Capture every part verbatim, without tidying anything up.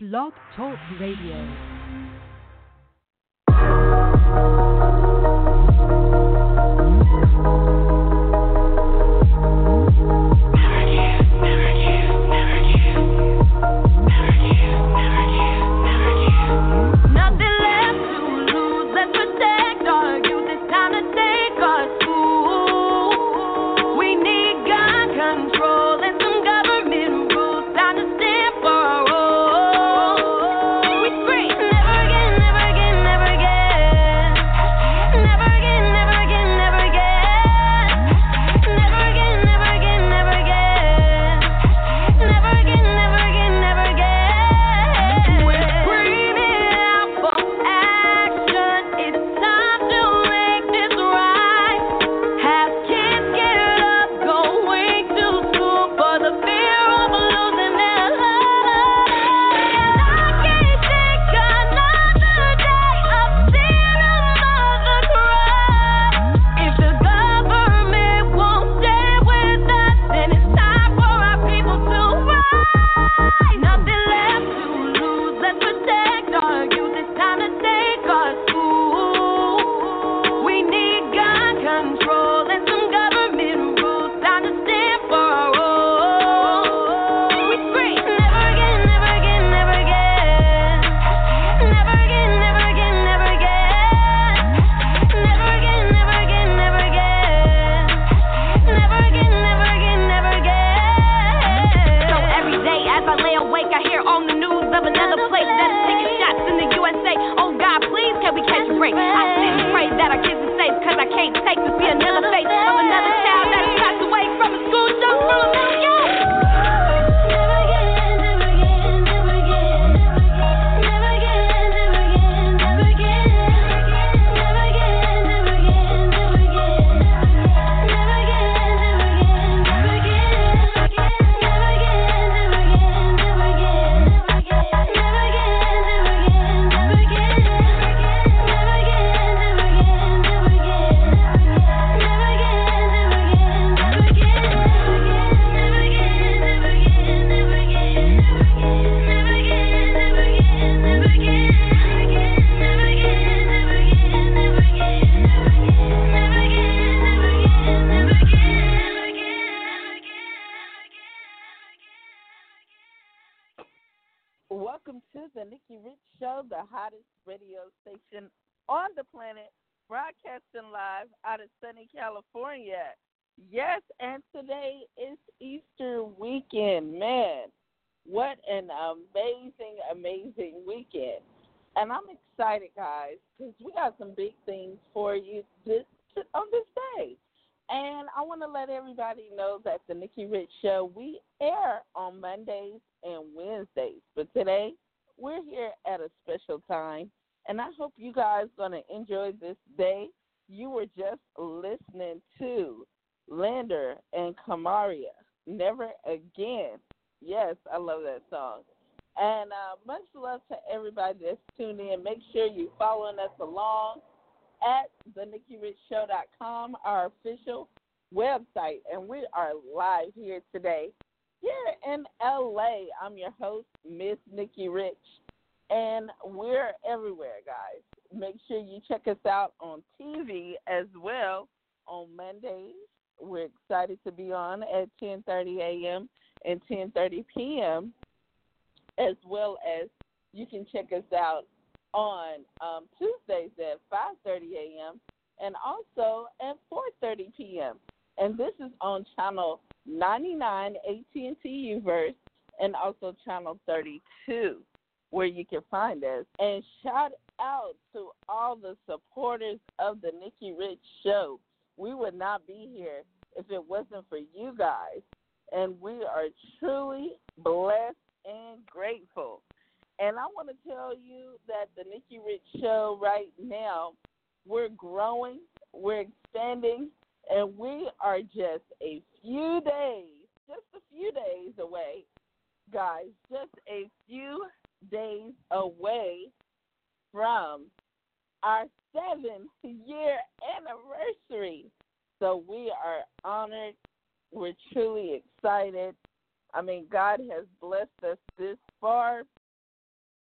Blog Talk Radio.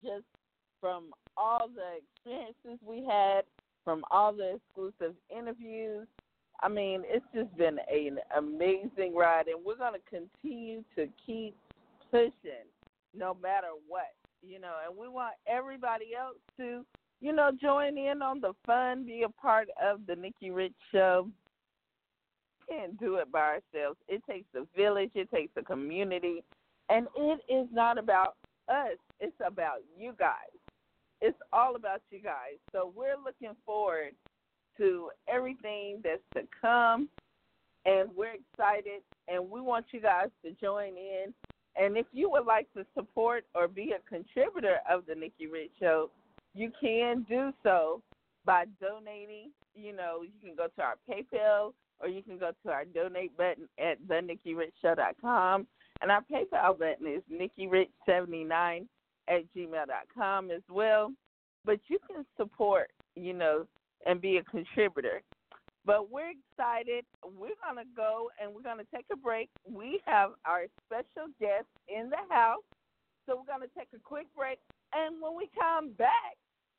just from all the experiences we had, from all the exclusive interviews. I mean, it's just been an amazing ride, and we're going to continue to keep pushing no matter what, you know, and we want everybody else to, you know, join in on the fun, be a part of the Nikki Rich Show. We can't do it by ourselves. It takes a village. It takes a community, and it is not about us. It's about you guys. It's all about you guys. So we're looking forward to everything that's to come, and we're excited, and we want you guys to join in. And if you would like to support or be a contributor of the Nikki Rich Show, you can do so by donating. You know, you can go to our PayPal, or you can go to our donate button at the nicky rich show dot com, and our PayPal button is nicky rich seventy-nine at gmail dot com as well. But you can support, you know, and be a contributor. But we're excited. We're going to go and we're going to take a break. We have our special guest in the house, so we're going to take a quick break. And when we come back,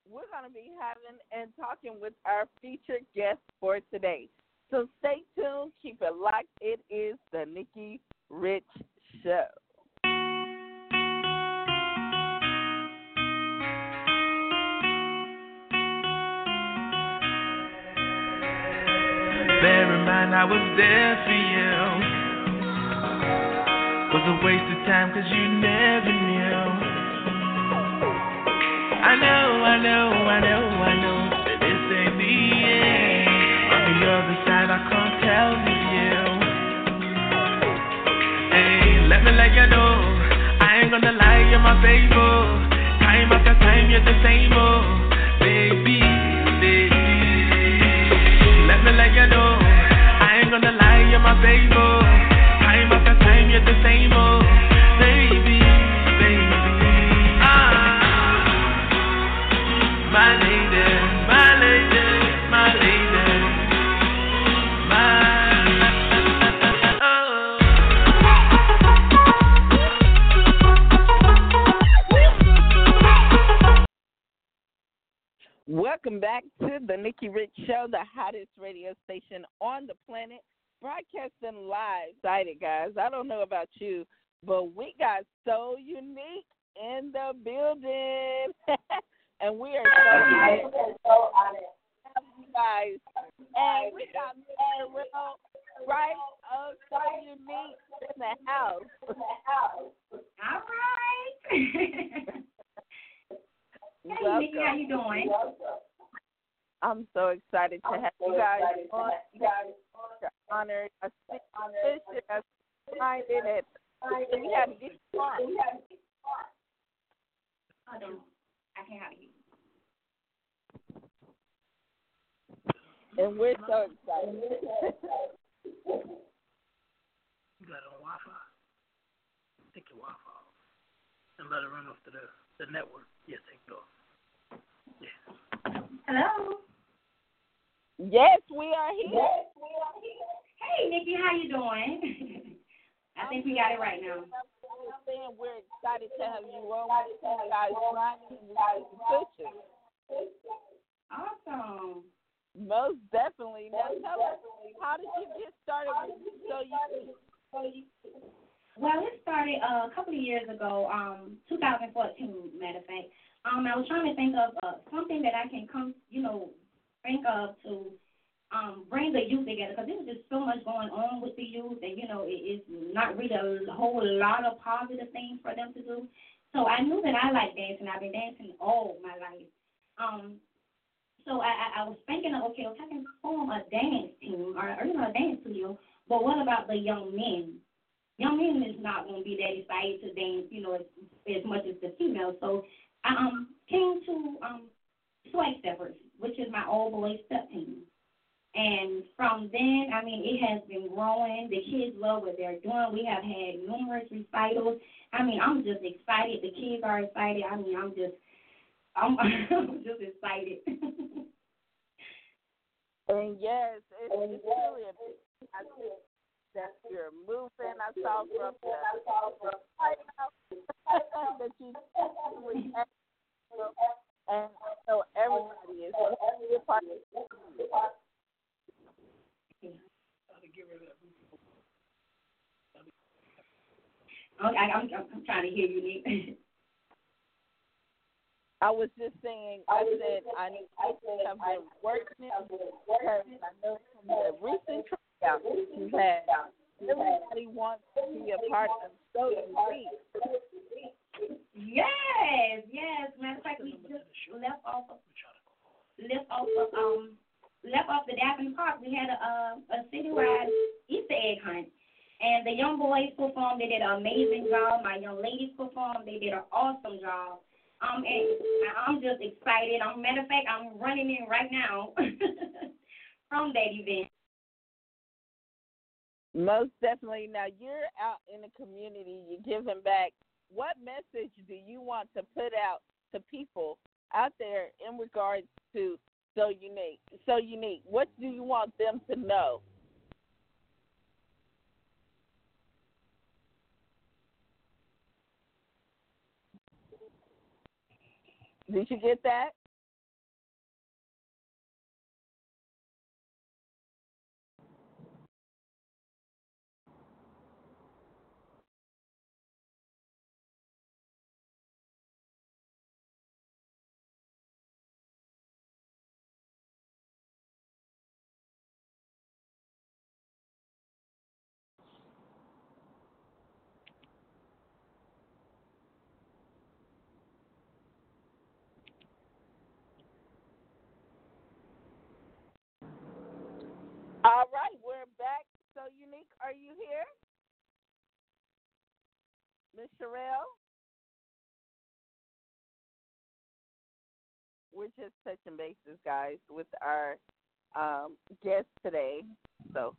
we're going to be having and talking with our featured guest for today. So stay tuned. Keep it locked. It is the Nikki Rich Show. Bear in mind, I was there for you. Was a waste of time because you never knew. I know, I know, I know, I know that this ain't the end. On the other side, I can't tell the view. Hey, let me let you know, I ain't gonna lie, you're my favorite. Time after time, you're the same old baby, baby. Let me let you know, I ain't gonna lie, you're my baby. Time after time, you're the same old baby, baby. Ah, my lady, my lady, my lady, my. Welcome back to the Nikki Rich Show, the hottest radio station on the planet, broadcasting live. Excited, guys. I don't know about you, but we got So Unique in the building. And we are so honored to have you guys. And we got Cherell Wright of So Unique in the house. All right. Hey, welcome. Nikki, how you doing? I'm so excited to have so you guys on. You guys are honored. I see you find it. We had to get you on. Hold on. I can't have you. And we're so excited. You got on Wi-Fi. Take your Wi-Fi off and let it run off to the, the network. Yes, take it off. Hello. Yes, we are here. Yes, we are here. Hey, Nikki, how you doing? I think we got it right now. I'm saying we're excited to have you on with you guys. Awesome. Most definitely. Now tell us, how did you get started with So Unique? Well, it started uh, a couple of years ago, um, two thousand fourteen, matter of fact. Um, I was trying to think of uh, something that I can come, you know, think of to um, bring the youth together, because there's just so much going on with the youth, and you know, it is not really a whole lot of positive things for them to do. So I knew that I like dancing. I've been dancing all my life. Um, so I, I was thinking of, okay, if I can form a dance team or, or you know, a dance studio, but what about the young men? Young men is not going to be that excited to dance, you know, as, as much as the females. So I um, came to um, Swipe Steppers, which is my old boy step team. And from then, I mean, it has been growing. The kids love what they're doing. We have had numerous recitals. I mean, I'm just excited. The kids are excited. I mean, I'm just, I'm, I'm just excited. And yes, it's, and it's yes, really a big thing that you're moving. I saw from the, I saw from the that you And I know everybody is. Okay, I'm, I'm trying to hear you, Nick. I was just saying, I said, I need to have been working because I know from the recent tryout you had, everybody wants to be a part of So Unique. Yes, yes. Matter of fact, we just left off, left off, um, left off the Daffin Park. We had a a citywide Easter egg hunt. And the young boys performed. They did an amazing job. My young ladies performed. They did an awesome job. Um, and I'm just excited. Um, matter of fact, I'm running in right now from that event. Most definitely. Now, you're out in the community. You're giving back. What message do you want to put out to people out there in regards to So Unique? So Unique. What do you want them to know? Did you get that? All right, we're back. So Unique, are you here? Miz Cherell? We're just touching bases, guys, with our um, guest today. So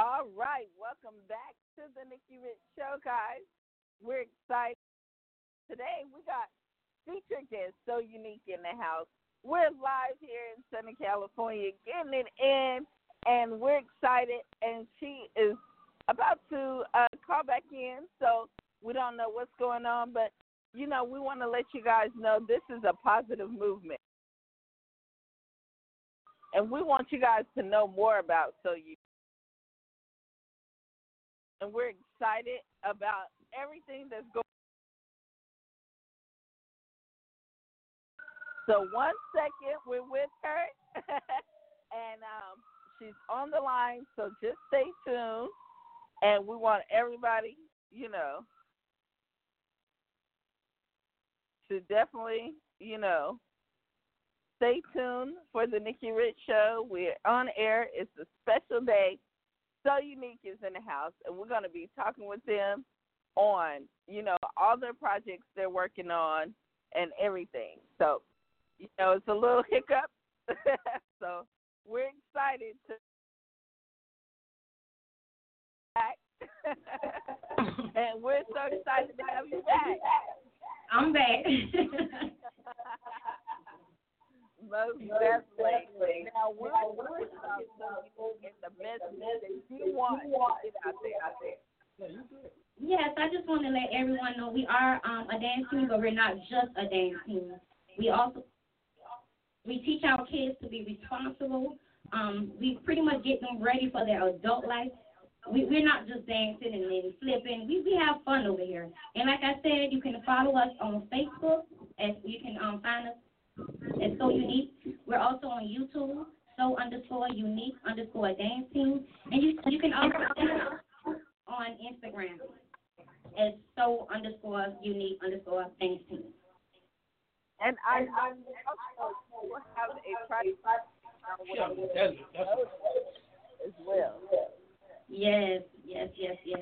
all right, welcome back to the Nikki Rich Show, guys. We're excited. Today we got featured guest So Unique in the house. We're live here in Southern California, getting it in, and we're excited. And she is about to uh, call back in, so we don't know what's going on. But, you know, we want to let you guys know this is a positive movement. And we want you guys to know more about So Unique. And we're excited about everything that's going on. So one second, we're with her. And um, she's on the line, so just stay tuned. And we want everybody, you know, to definitely, you know, stay tuned for the Nikki Rich Show. We're on air. It's a special day. So Unique is in the house, and we're going to be talking with them on, you know, all their projects they're working on and everything. So, you know, it's a little hiccup. So we're excited to back. And we're so excited to have you back. I'm back. Most definitely. Now, we're talking about the message that you want to get out there, out there. Yes, I just want to let everyone know we are um, a dance team, but we're not just a dance team. We also we teach our kids to be responsible. Um, we pretty much get them ready for their adult life. We, we're not just dancing and then flipping. We we have fun over here. And like I said, you can follow us on Facebook, and you can um, find us. It's So Unique. We're also on YouTube, So underscore Unique underscore Dancing, and you you can also find us on Instagram. as so underscore unique underscore things to me. And I, and I, I also have a private as well. Yes, yes, yes, yes.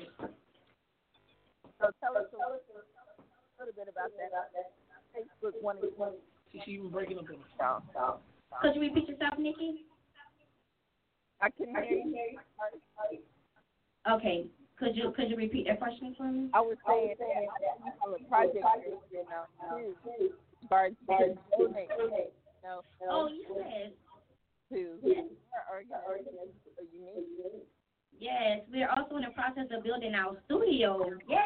So tell us a little bit about that. Facebook one eighty-one. She's even breaking up in the style. style, style. Could you repeat yourself, Nikki? I can hear you. Okay. Could you could you repeat that question for me? I was saying that I'm a project you know, too. Bars, bars, donate, no, oh, yes. To yes. Are unique. Yes, we are also in the process of building our studio. Yay!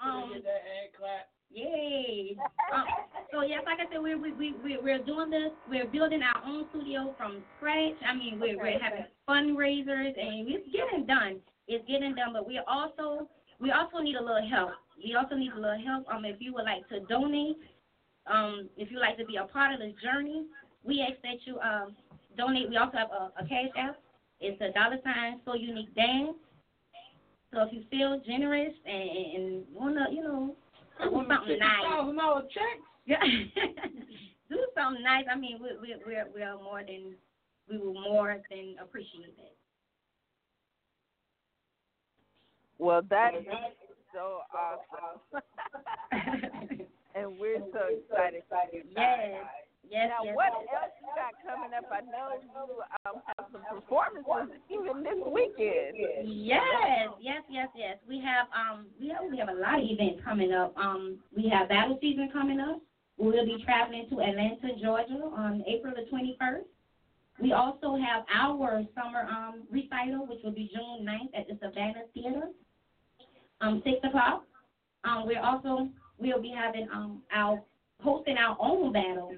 um, did that hand clap. Yay! um, so yes, like I said, we we we we're doing this. We're building our own studio from scratch. I mean, we're okay, we're okay. having fundraisers, and it's getting done. It's getting done, but we also we also need a little help. We also need a little help. Um, if you would like to donate, um, if you like to be a part of this journey, we ask that you um donate. We also have a, a cash app. It's a dollar sign So Unique Dance. So if you feel generous and, and wanna, you know, do something nice, thousand dollar checks. Yeah, do something nice. I mean, we we we're, we're more than we will more than appreciate it. Well, that. Yeah, that is- so awesome. And we're so excited. Yes. Yes. Now, yes, what yes. else you got coming up? I know you um, have some performances even this weekend. Yes. Yes, yes, yes. We have um we have, we have a lot of events coming up. Um we have battle season coming up. We'll be traveling to Atlanta, Georgia on April the twenty-first. We also have our summer um recital, which will be June ninth at the Savannah Theater. Um, six o'clock. Um, we're also we'll be having um our hosting our own battle.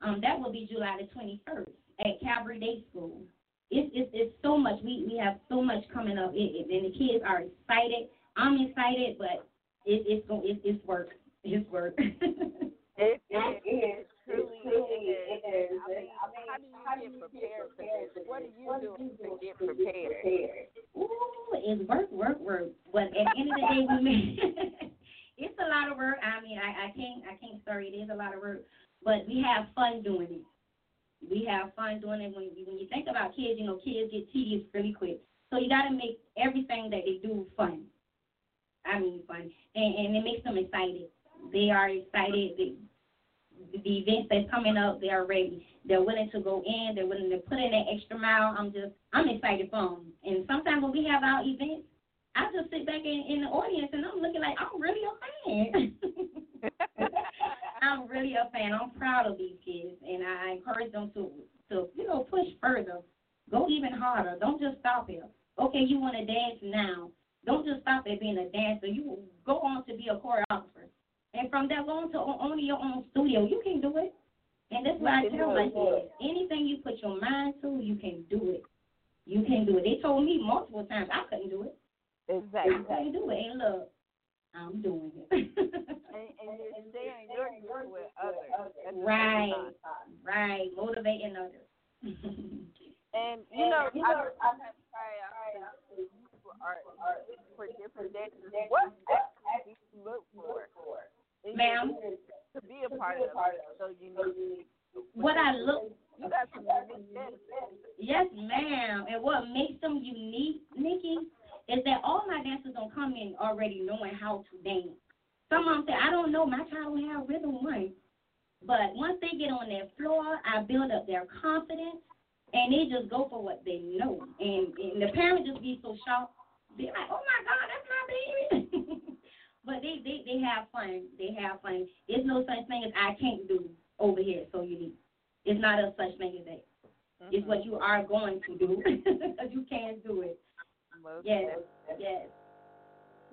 Um, that will be July the twenty-first at Calvary Day School. It's it's, it's so much. We, we have so much coming up, it, it, and the kids are excited. I'm excited, but it, it's going it, it's work. It's work. It is truly it is. I mean, how do you get prepared for this? What are you doing to get prepared? Ooh, it's work, work, work. But at the end of the day, we make it's a lot of work. I mean, I, I can't I can't sorry, it is a lot of work. But we have fun doing it. We have fun doing it. When when you think about kids, you know, kids get tedious really quick. So you got to make everything that they do fun. I mean, fun, and and it makes them excited. They are excited. They, the events that's coming up, they are ready. They're willing to go in. They're willing to put in that extra mile. I'm just, I'm excited for them. And sometimes when we have our events, I just sit back in, in the audience and I'm looking like, I'm really a fan. I'm really a fan. I'm proud of these kids. And I encourage them to, to, you know, push further. Go even harder. Don't just stop here. Okay, you want to dance now. Don't just stop at being a dancer. You go on to be a choreographer. And from that on to own your own studio, you can do it. And that's what I tell my kids. Anything you put your mind to, you can do it. You can do it. They told me multiple times I couldn't do it. Exactly. I couldn't do it. And look, I'm doing it. and, and you're sharing your work with others. That's right. Right. Motivating others. and, you know, you know I, I have tried out art for different dances. What actually do you look for? Ma'am, to be a part of it, so you know what I look. You got some unique dances. Yes, ma'am. And what makes them unique, Nikki, is that all my dancers don't come in already knowing how to dance. Some of them say, I don't know, my child will have rhythm one, but once they get on that floor, I build up their confidence, and they just go for what they know. And, and the parents just be so shocked. They're like, oh my God, that's my baby. But they, they, they have fun. They have fun. There's no such thing as I can't do over here, so unique. It's not a such thing as that. Mm-hmm. It's what you are going to do because you can do it. Most yes, definitely. yes,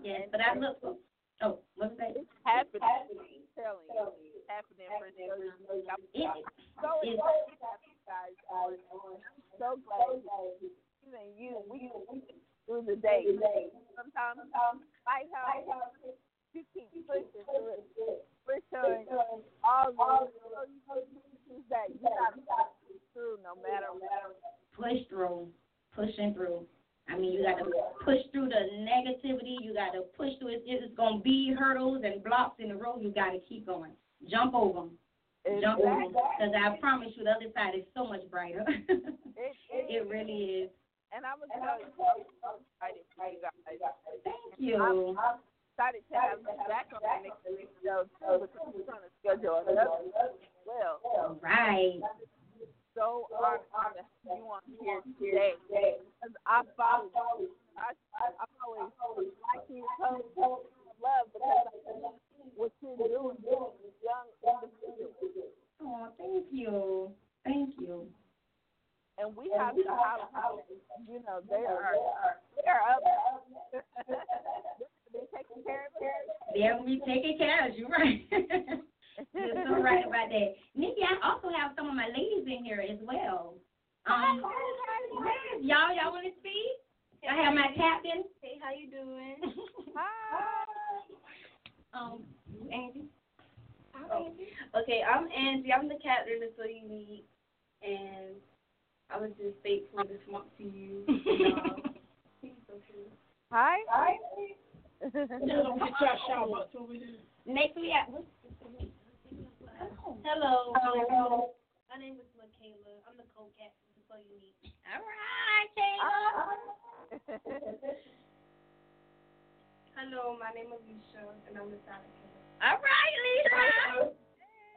yes. But I look for, oh, what's that? It's happening. It's happening. It's happening. It's happening. It, so it, it, guys, I'm so glad even you, we through the day. Sometimes um, I have to keep pushing through it. We're showing all the things that you got to push through no matter what. Push through, pushing through. I mean, you got to push through the negativity. You got to push through it. It's going to be hurdles and blocks in the road. You got to keep going. Jump over them. Exactly. Jump over them. Because I promise you, the other side is so much brighter. it, it, it really is. And I was excited for you guys. Thank you. I'm, I'm excited to have you back on the next week. So we're going to schedule another as well. All right. So honored to have you on here today. Because I follow you. I, I always like you, love, because I love what you're doing with young individuals. Oh, thank you. Thank you. And we have to highlight, you know, they are, they are up. They're taking care of us. They'll be taking care of us. You're right. You're so right about that. Nikki, I also have some of my ladies in here as well. Um, yes, y'all, y'all want to speak? I have my captain. Hey, how you doing? Hi. Um, Angie. Hi. Okay, I'm Angie. I'm the captain of So Unique, and I was just thankful this month to you. Hi. Hi. Next we at. Hello. Hello. My name is Michaela. I'm the co-captain of So Unique. All right, Kayla. Uh-huh. Hello, my name is Alicia, and I'm the silent killer. All right, Alicia.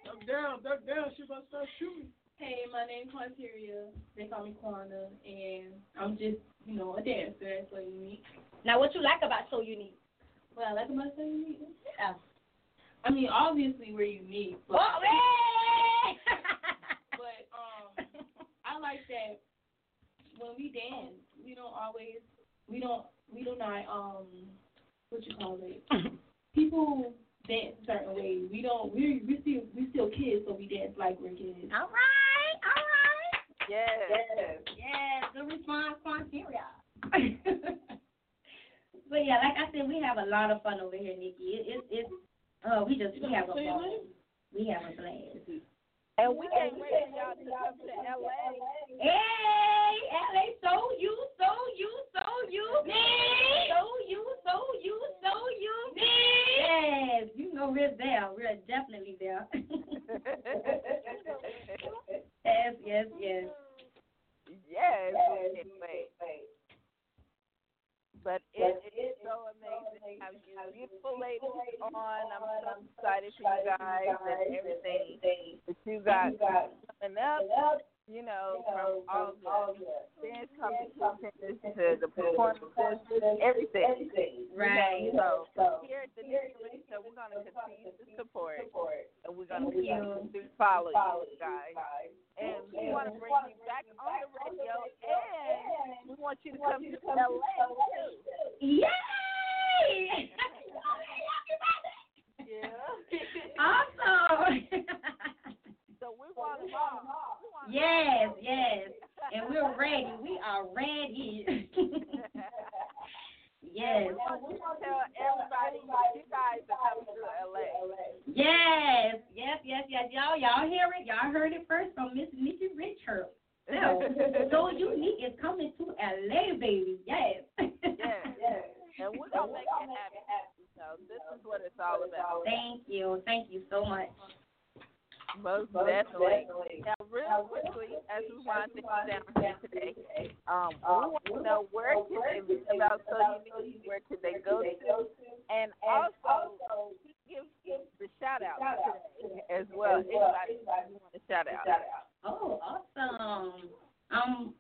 Duck down, duck down. She about to start shooting. Hey, my name's Quanteria. They call me Quanta, and I'm just, you know, a dancer at So Unique. Now, what you like about So Unique? What I like about So Unique? Yeah. I mean, obviously, we're unique. But, oh, hey! But um, I like that when we dance, we don't always, we don't, we do not, um, what you call it? People dance a certain way. We don't, we, we still, we still kids, so we dance like we're kids. All right. Yes. Yes. Yes. Good response, Quanteria. But yeah, like I said, we have a lot of fun over here, Nikki. It, it, it's uh, we just we have a blast. We have a blast. And we can't wait for y'all to come to L A. Hey, L A, so you, so you, so you, me. So you, so you, so you, me. Yes, you know we're there. We're definitely there. Yes, yes, yes. Yes, yes, yes. But it, it is so amazing to have you beautiful ladies on. I'm so excited for you guys and everything that you got coming up, you know, from all the dance competitions to the performances, everything. Right. So here at the Nikki Rich Show, we're going to continue to support, and we're going to continue to follow you guys. And we want to bring you back on the radio, and we want you to come to L A too. Yay! Yeah. Awesome. So we want them all. Yes, yes. And we're ready. We are ready. Yes. We want you to tell everybody you guys are coming to L A. Yes, yes, yes, yes. Y'all, y'all hear it? Y'all heard it first from Miss Nikki Rich. So, So Unique is coming to L A, baby. Yes. Yes. Yes. And we're going to make it happen. So this is what it's all about. Thank you. Thank you so much. Most, Most definitely. definitely. Now, real now, quickly, as we wind things down here today, um, um, we want to know where can they reach about So Unique, where can they go to, and also give the shout out today as well. Anybody who wants a shout out? Oh, awesome. Um,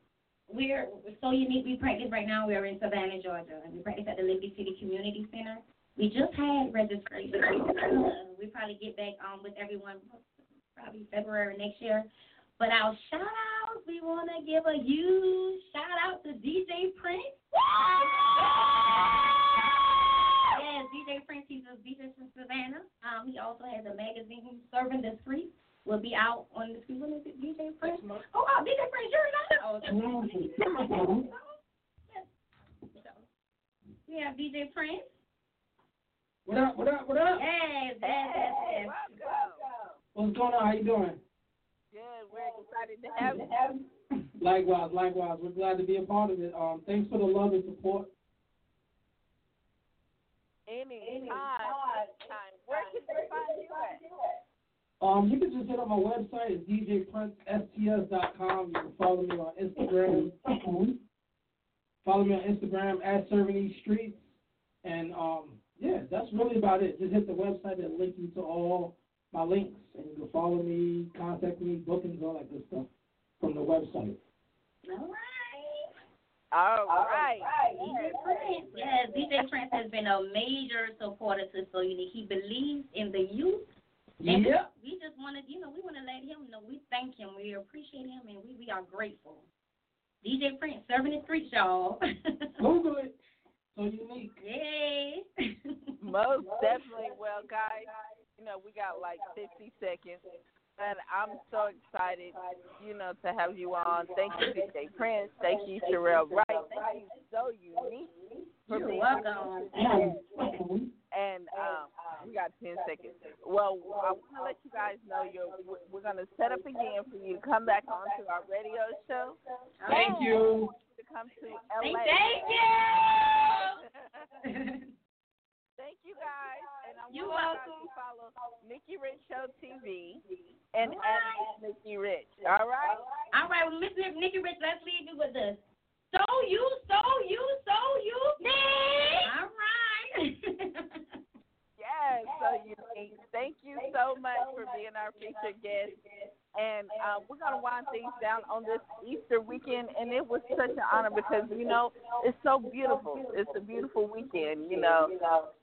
we're So Unique. We practice right now. We're in Savannah, Georgia, and we practice at the Liberty City Community Center. We just had registration. Uh, we probably get back on um, with everyone. Probably February next year. But our shout outs, we want to give a huge shout out to D J Prince. Yes, D J Prince, he's a D J from Savannah. Um, he also has a magazine, Serving the Streets. Will be out on the street. When is it, D J Prince? Oh, wow, D J Prince, you're not out. We have D J Prince. What up, what up, what up? Yes, yes, yes, yes. What's going on? How you doing? Good. We're excited to have you. Likewise, likewise. We're glad to be a part of it. Um, thanks for the love and support. Amy, Amy time, time. Where can they find you at? Um, you can just hit up my website. It's d j prince s t s dot com. You can follow me on Instagram. Follow me on Instagram at Serving East Streets. And, um, yeah, that's really about it. Just hit the website that links you to all my links. And you can follow me, contact me, bookings, all that good stuff from the website. All right. All right. All right. D J Prince. Yes, D J Prince has been a major supporter to So Unique. He believes in the youth. And yeah. We just want to, you know, we want to let him know we thank him, we appreciate him, and we, we are grateful. D J Prince, serving the streets, y'all. Google it. So Unique. Yay. Most definitely. Well, guys, you know, we got like fifty seconds. And I'm so excited, you know, to have you on. Thank you, D J Prince. Thank you, Cherell Wright. Thank you, So Unique. You're welcome. And um, we got ten seconds. Well, I want to let you guys know you're, we're going to set up again for you to come back on to our radio show. Thank you. To come to L A. Thank you. Thank you, guys. And I You're want welcome. You guys to follow Nikki Rich Show T V and right. at Nikki Rich. All right? All right. Well, Miss Nikki Rich, let's leave you with this. So you, so you, so you, Nick. All right. Yes. So you, thank you so much for being our featured guest. And uh, we're going to wind things down on this Easter weekend. And it was such an honor because, you know, it's so beautiful. It's a beautiful weekend, you know.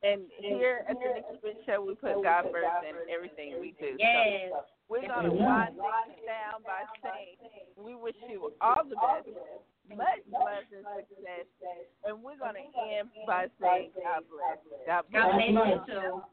And here at the Nikki Rich Show, we put God first in everything we do. Yes. So we're going to wind things down by saying we wish you all the best, much love and success. And we're going to end by saying God bless. God bless you too.